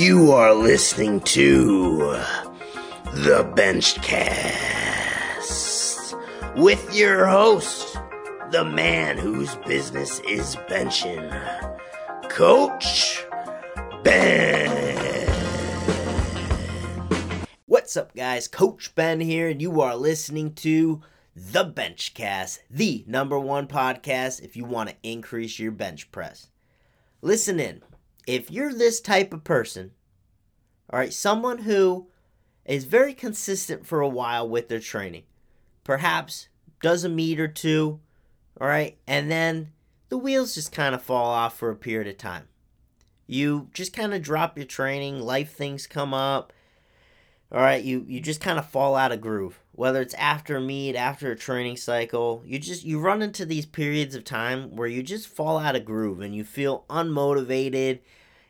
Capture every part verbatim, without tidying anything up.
You are listening to The Benchcast with your host, the man whose business is benching, Coach Ben. What's up, guys? Coach Ben here, and you are listening to The Benchcast, the number one podcast if you want to increase your bench press. Listen in. If you're this type of person, all right, someone who is very consistent for a while with their training, perhaps does a meet or two, all right, and then the wheels just kind of fall off for a period of time. You just kind of drop your training, life things come up, all right, you, you just kind of fall out of groove, whether it's after a meet, after a training cycle. You just you run into these periods of time where you just fall out of groove and you feel unmotivated.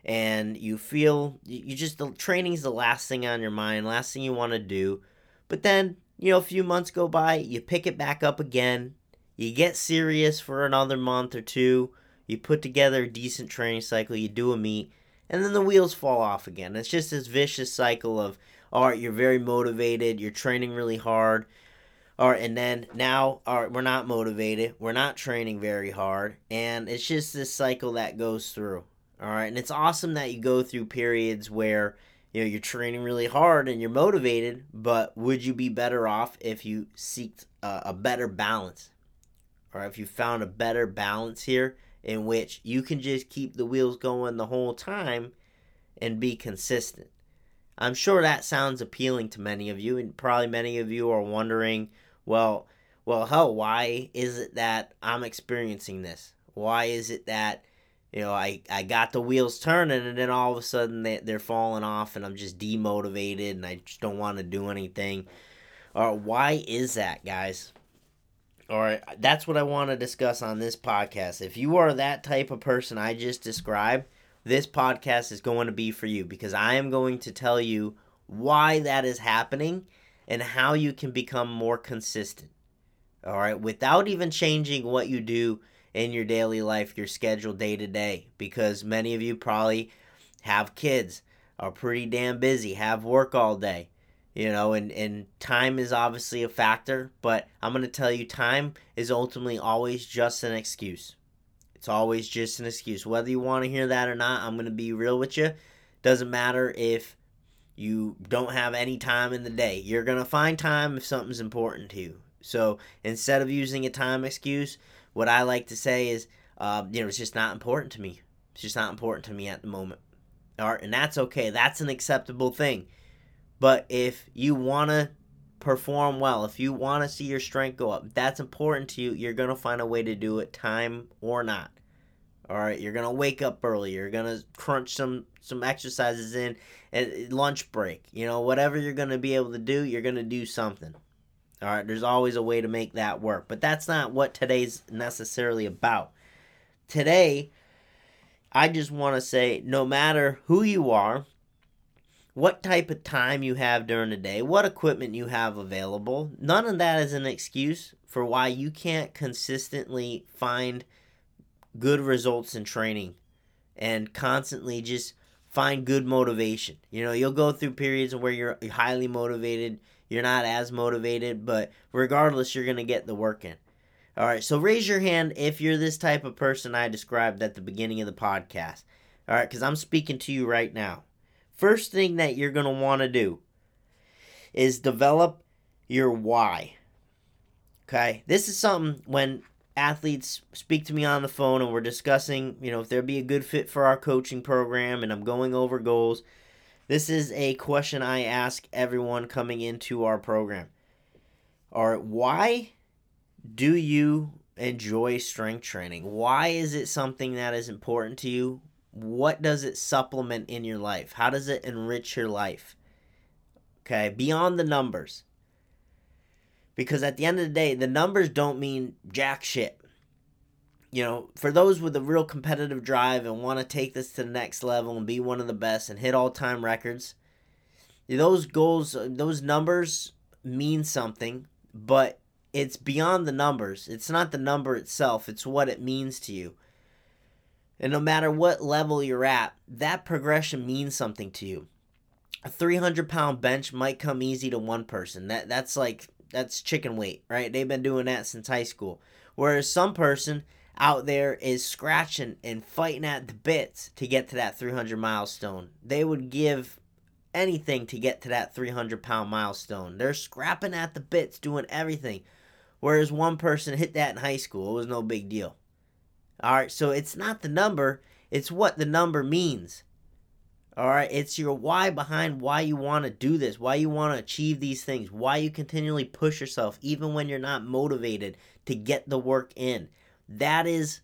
And you feel, you just, the training's the last thing on your mind, last thing you want to do. But then, you know, a few months go by, you pick it back up again. You get serious for another month or two. You put together a decent training cycle, you do a meet, and then the wheels fall off again. It's just this vicious cycle of, all right, you're very motivated, you're training really hard. All right, and then now, all right, we're not motivated, we're not training very hard. And it's just this cycle that goes through. All right, and it's awesome that you go through periods where, you know, you're training really hard and you're motivated, but would you be better off if you seeked a, a better balance? Or if you found a better balance here in which you can just keep the wheels going the whole time and be consistent. I'm sure that sounds appealing to many of you, and probably many of you are wondering, well, well, hell, why is it that I'm experiencing this? Why is it that, you know, I, I got the wheels turning, and then all of a sudden they, they're falling off and I'm just demotivated and I just don't want to do anything. All right, why is that, guys? All right, that's what I want to discuss on this podcast. If you are that type of person I just described, this podcast is going to be for you, because I am going to tell you why that is happening and how you can become more consistent. All right, without even changing what you do in your daily life, your schedule day to day, because many of you probably have kids, are pretty damn busy, have work all day, you know, and, and time is obviously a factor, but I'm going to tell you time is ultimately always just an excuse. It's always just an excuse. Whether you want to hear that or not, I'm going to be real with you. Doesn't matter if you don't have any time in the day. You're going to find time if something's important to you. So instead of using a time excuse, what I like to say is, uh, you know, it's just not important to me. It's just not important to me at the moment. All right, and that's okay. That's an acceptable thing. But if you want to perform well, if you want to see your strength go up, if that's important to you, you're going to find a way to do it, time or not. All right, you're going to wake up early. You're going to crunch some, some exercises in at lunch break. You know, whatever you're going to be able to do, you're going to do something. All right, there's always a way to make that work. But that's not what today's necessarily about. Today, I just want to say, no matter who you are, what type of time you have during the day, what equipment you have available, none of that is an excuse for why you can't consistently find good results in training and constantly just find good motivation. You know, you'll go through periods where you're highly motivated, you're not as motivated, but regardless, you're going to get the work in. All right, so raise your hand if you're this type of person I described at the beginning of the podcast. All right, because I'm speaking to you right now. First thing that you're going to want to do is develop your why. Okay, this is something when athletes speak to me on the phone and we're discussing, you know, if there'd be a good fit for our coaching program and I'm going over goals. This is a question I ask everyone coming into our program. All right, why do you enjoy strength training? Why is it something that is important to you? What does it supplement in your life? How does it enrich your life? Okay, beyond the numbers. Because at the end of the day, the numbers don't mean jack shit. You know, for those with a real competitive drive and want to take this to the next level and be one of the best and hit all-time records, those goals, those numbers mean something, but it's beyond the numbers. It's not the number itself. It's what it means to you. And no matter what level you're at, that progression means something to you. A three hundred pound bench might come easy to one person. That That's like, that's chicken weight, right? They've been doing that since high school. Whereas some person out there is scratching and fighting at the bits to get to that three hundred milestone. They would give anything to get to that three hundred pound milestone. They're scrapping at the bits, doing everything. Whereas one person hit that in high school. It was no big deal. All right, so it's not the number. It's what the number means. All right, it's your why behind why you want to do this, why you want to achieve these things, why you continually push yourself even when you're not motivated to get the work in. That is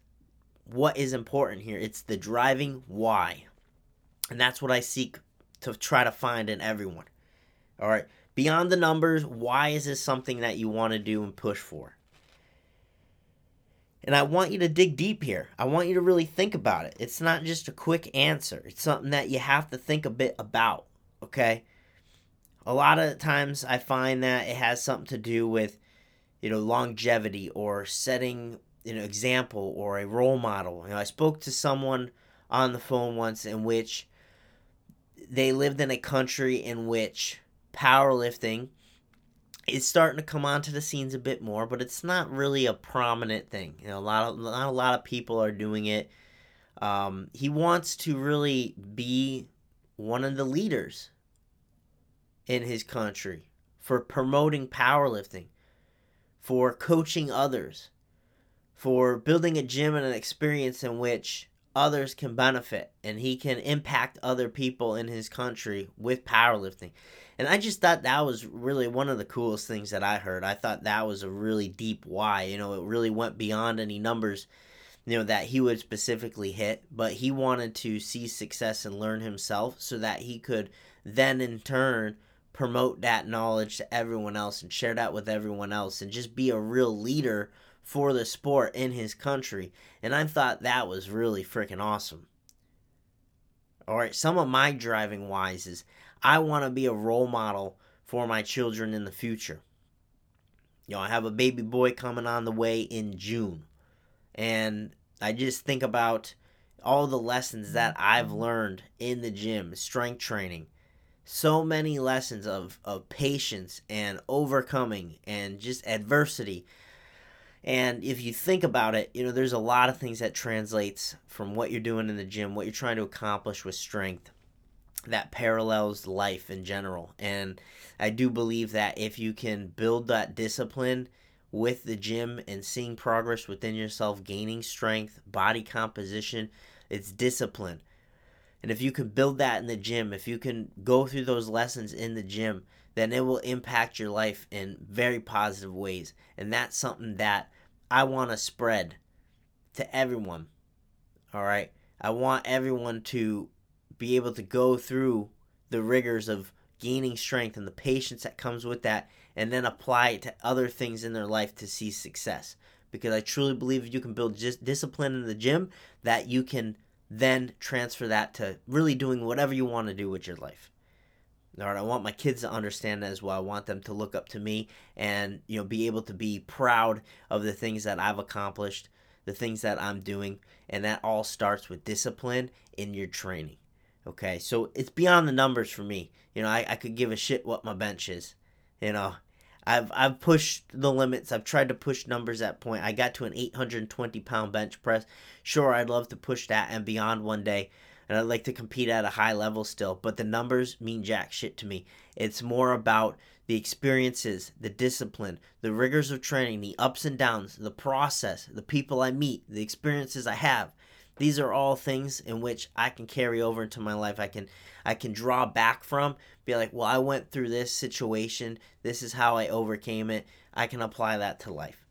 what is important here. It's the driving why. And that's what I seek to try to find in everyone. All right, beyond the numbers, why is this something that you want to do and push for? And I want you to dig deep here. I want you to really think about it. It's not just a quick answer. It's something that you have to think a bit about, okay? A lot of times I find that it has something to do with, you know, longevity or setting an example or a role model. You know, I spoke to someone on the phone once in which they lived in a country in which powerlifting is starting to come onto the scenes a bit more, but it's not really a prominent thing. You know, a lot of not a lot of people are doing it. Um, he wants to really be one of the leaders in his country for promoting powerlifting, for coaching others, for building a gym and an experience in which others can benefit and he can impact other people in his country with powerlifting. And I just thought that was really one of the coolest things that I heard. I thought that was a really deep why. You know, it really went beyond any numbers, you know, that he would specifically hit, but he wanted to see success and learn himself so that he could then in turn promote that knowledge to everyone else and share that with everyone else and just be a real leader for the sport in his country. And I thought that was really freaking awesome. All right, some of my driving whys is I want to be a role model for my children in the future. You know, I have a baby boy coming on the way in June, and I just think about all the lessons that I've learned in the gym, strength training. So many lessons of, of patience and overcoming and just adversity. And if you think about it, you know, there's a lot of things that translates from what you're doing in the gym, what you're trying to accomplish with strength, that parallels life in general. And I do believe that if you can build that discipline with the gym and seeing progress within yourself, gaining strength, body composition, it's discipline. And if you can build that in the gym, if you can go through those lessons in the gym, then it will impact your life in very positive ways. And that's something that I want to spread to everyone, all right? I want everyone to be able to go through the rigors of gaining strength and the patience that comes with that and then apply it to other things in their life to see success. Because I truly believe you can build just discipline in the gym that you can then transfer that to really doing whatever you want to do with your life. All right, I want my kids to understand that as well. I want them to look up to me and, you know, be able to be proud of the things that I've accomplished, the things that I'm doing, and that all starts with discipline in your training, okay? So it's beyond the numbers for me. You know, I, I could give a shit what my bench is, you know. I've I've pushed the limits. I've tried to push numbers at point. I got to an eight hundred twenty pound bench press. Sure, I'd love to push that and beyond one day, and I'd like to compete at a high level still, but the numbers mean jack shit to me. It's more about the experiences, the discipline, the rigors of training, the ups and downs, the process, the people I meet, the experiences I have. These are all things in which I can carry over into my life. I can I can draw back from, be like, well, I went through this situation. This is how I overcame it. I can apply that to life.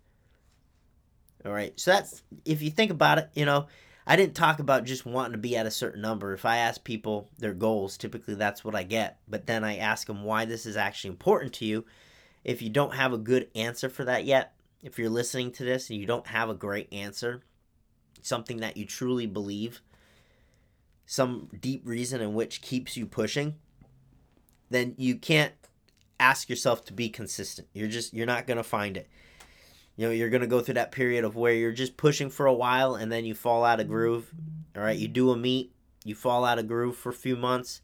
All right, so that's, if you think about it, you know, I didn't talk about just wanting to be at a certain number. If I ask people their goals, typically that's what I get. But then I ask them why this is actually important to you. If you don't have a good answer for that yet, if you're listening to this and you don't have a great answer, something that you truly believe, some deep reason in which keeps you pushing, then you can't ask yourself to be consistent. You're just, you're not going to find it. you know, you're going to go through that period of where you're just pushing for a while and then you fall out of groove. All right, you do a meet, you fall out of groove for a few months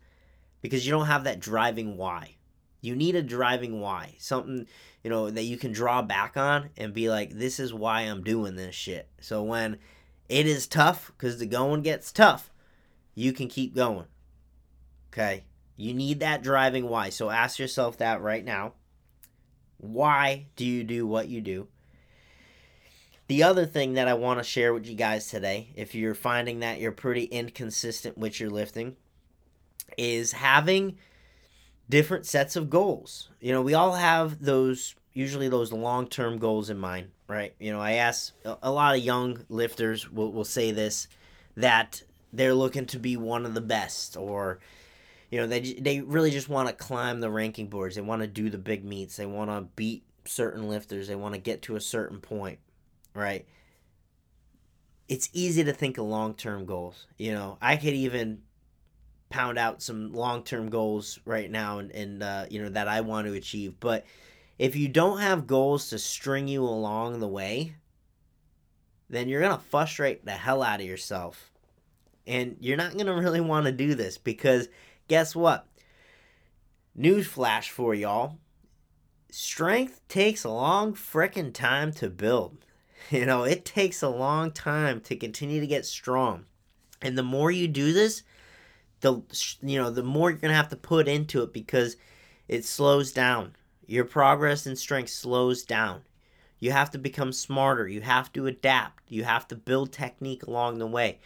because you don't have that driving why. You need a driving why, something, you know, that you can draw back on and be like, this is why I'm doing this shit. So when it is tough, because the going gets tough, you can keep going. Okay? You need that driving why. So ask yourself that right now. Why do you do what you do? The other thing that I want to share with you guys today, if you're finding that you're pretty inconsistent with your lifting, is having different sets of goals. You know, we all have those, usually those long-term goals in mind, right? You know, I ask a lot of young lifters will, will say this, that they're looking to be one of the best, or, you know, they they really just want to climb the ranking boards. They want to do the big meets. They want to beat certain lifters. They want to get to a certain point. Right? It's easy to think of long-term goals. You know, I could even pound out some long-term goals right now and, and uh, you know, that I want to achieve. But if you don't have goals to string you along the way, then you're going to frustrate the hell out of yourself. And you're not going to really want to do this because guess what? Newsflash for y'all. Strength takes a long frickin' time to build. You know, it takes a long time to continue to get strong. And the more you do this, the you know, the more you're going to have to put into it because it slows down. Your progress in strength slows down. You have to become smarter. You have to adapt. You have to build technique along the way.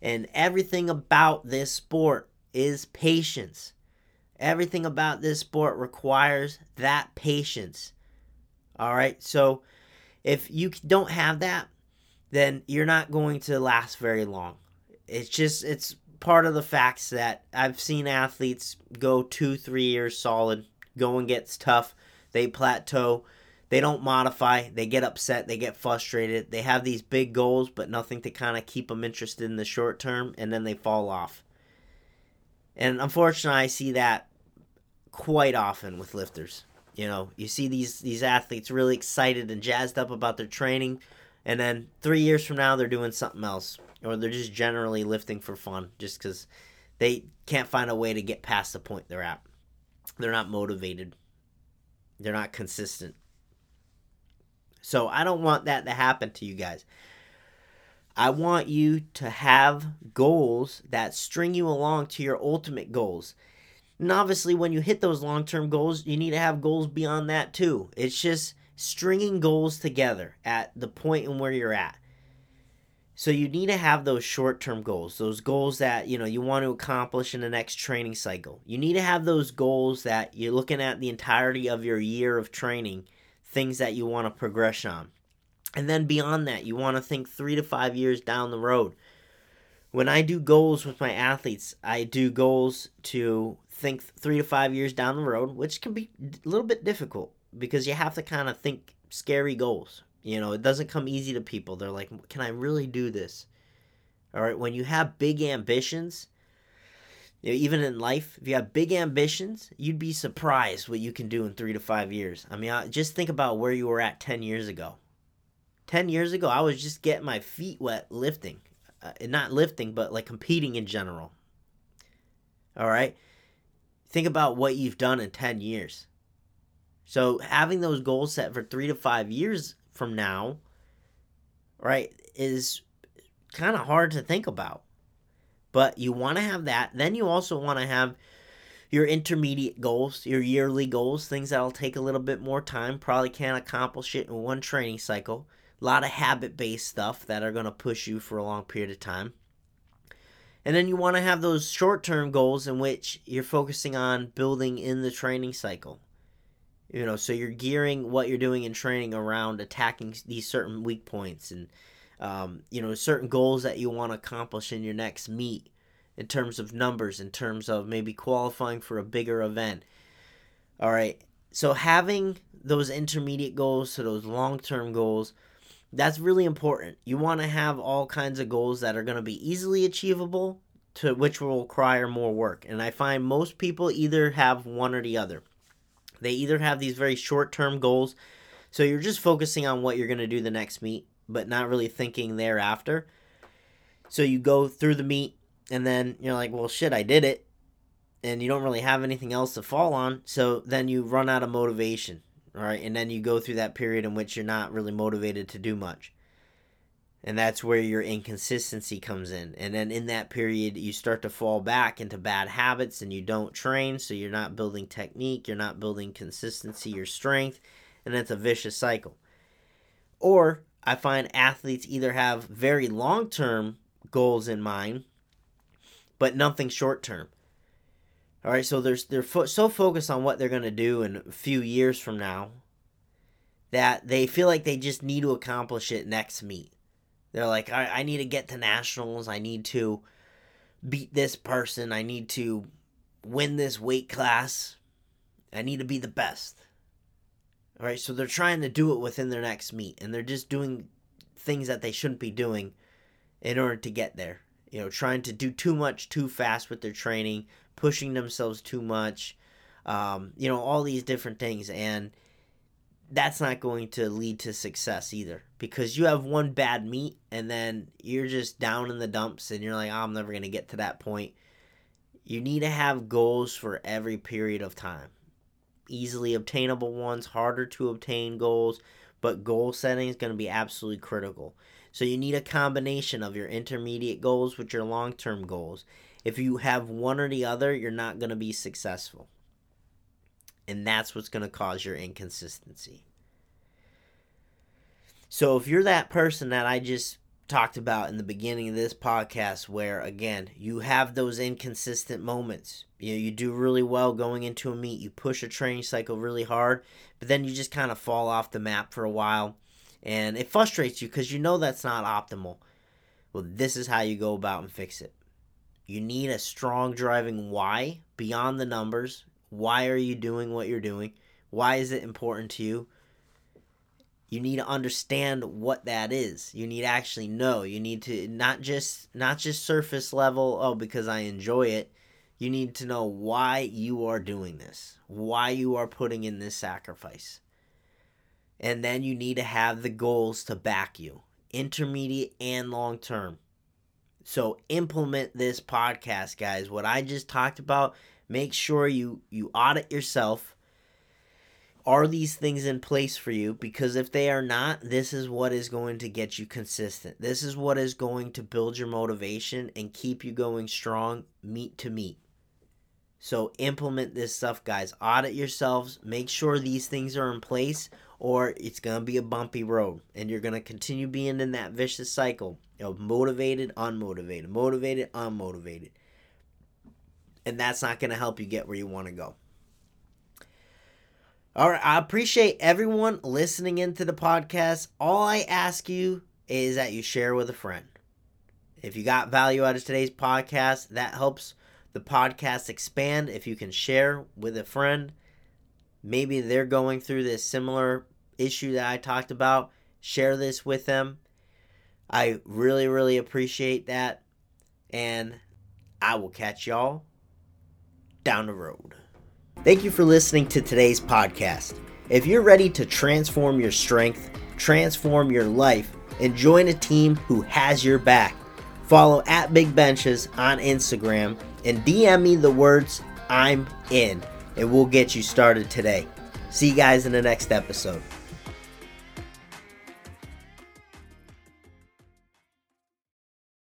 And everything about this sport is patience. Everything about this sport requires that patience. All right, so if you don't have that, then you're not going to last very long. It's just, it's part of the facts that I've seen athletes go two, three years solid. Going gets tough. They plateau. They don't modify. They get upset. They get frustrated. They have these big goals, but nothing to kind of keep them interested in the short term, and then they fall off. And unfortunately, I see that quite often with lifters. You know, you see these, these athletes really excited and jazzed up about their training, and then three years from now they're doing something else, or they're just generally lifting for fun just because they can't find a way to get past the point they're at. They're not motivated. They're not consistent. So I don't want that to happen to you guys. I want you to have goals that string you along to your ultimate goals. And obviously, when you hit those long-term goals, you need to have goals beyond that too. It's just stringing goals together at the point in where you're at. So you need to have those short-term goals, those goals that, you know, you want to accomplish in the next training cycle. You need to have those goals that you're looking at the entirety of your year of training, things that you want to progress on. And then beyond that, you want to think three to five years down the road. When I do goals with my athletes, I do goals to think three to five years down the road, which can be a little bit difficult because you have to kind of think scary goals. You know, it doesn't come easy to people. They're like, can I really do this? All right, when you have big ambitions, you know, even in life, if you have big ambitions, you'd be surprised what you can do in three to five years. I mean, I, just think about where you were at ten years ago. ten years ago, I was just getting my feet wet lifting. Uh, not lifting, but like competing in general. All right? Think about what you've done in ten years. So having those goals set for three to five years from now, right, is kind of hard to think about. But you want to have that. Then you also want to have your intermediate goals, your yearly goals, things that'll take a little bit more time, probably can't accomplish it in one training cycle. A lot of habit-based stuff that are going to push you for a long period of time. And then you want to have those short-term goals in which you're focusing on building in the training cycle. You know, so you're gearing what you're doing in training around attacking these certain weak points and, um, you know, certain goals that you want to accomplish in your next meet in terms of numbers, in terms of maybe qualifying for a bigger event. All right. So having those intermediate goals to those long-term goals, that's really important. You want to have all kinds of goals that are going to be easily achievable, to which will require more work. And I find most people either have one or the other. They either have these very short-term goals So you're just focusing on what you're going to do the next meet, but not really thinking thereafter. So you go through the meet, and then you're like, well, shit, I did it. And you don't really have anything else to fall on. So then you run out of motivation, all right? And then you go through that period in which you're not really motivated to do much. And that's where your inconsistency comes in. And then in that period, you start to fall back into bad habits and you don't train. So you're not building technique. You're not building consistency or strength. And it's a vicious cycle. Or I find athletes either have very long-term goals in mind, but nothing short-term. All right, so they're, they're fo- so focused on what they're going to do in a few years from now that they feel like they just need to accomplish it next meet. They're like, I, I need to get to nationals. I need to beat this person. I need to win this weight class. I need to be the best. All right, so they're trying to do it within their next meet, and they're just doing things that they shouldn't be doing in order to get there. You know, trying to do too much too fast with their training, pushing themselves too much, um, you know, all these different things. And that's not going to lead to success either, because you have one bad meet and then you're just down in the dumps and you're like, oh, I'm never going to get to that point. You need to have goals for every period of time. Easily obtainable ones, harder to obtain goals, but goal setting is going to be absolutely critical. So you need a combination of your intermediate goals with your long-term goals. If you have one or the other, you're not going to be successful. And that's what's going to cause your inconsistency. So if you're that person that I just talked about in the beginning of this podcast, where, again, you have those inconsistent moments. You know, you do really well going into a meet. You push a training cycle really hard, but then you just kind of fall off the map for a while. And it frustrates you because you know that's not optimal. Well, this is how you go about and fix it. You need a strong driving why beyond the numbers. Why are you doing what you're doing? Why is it important to you? You need to understand what that is. You need to actually know. You need to not just not just surface level, oh, because I enjoy it. You need to know why you are doing this, why you are putting in this sacrifice. And then you need to have the goals to back you, intermediate and long term. So implement this podcast, guys. What I just talked about, make sure you, you audit yourself. Are these things in place for you? Because if they are not, this is what is going to get you consistent. This is what is going to build your motivation and keep you going strong meet to meet. So implement this stuff, guys. Audit yourselves. Make sure these things are in place, or it's going to be a bumpy road. And you're going to continue being in that vicious cycle of motivated, unmotivated, motivated, unmotivated. And that's not going to help you get where you want to go. All right, I appreciate everyone listening into the podcast. All I ask you is that you share with a friend. If you got value out of today's podcast, that helps the podcast expand. If you can share with a friend, maybe they're going through this similar issue that I talked about. Share this with them. I really, really appreciate that. And I will catch y'all down the road. Thank you for listening to today's podcast. If you're ready to transform your strength, transform your life, and join a team who has your back, follow at Big Benches on Instagram and D M me the words "I'm in," and we'll get you started today. See you guys in the next episode.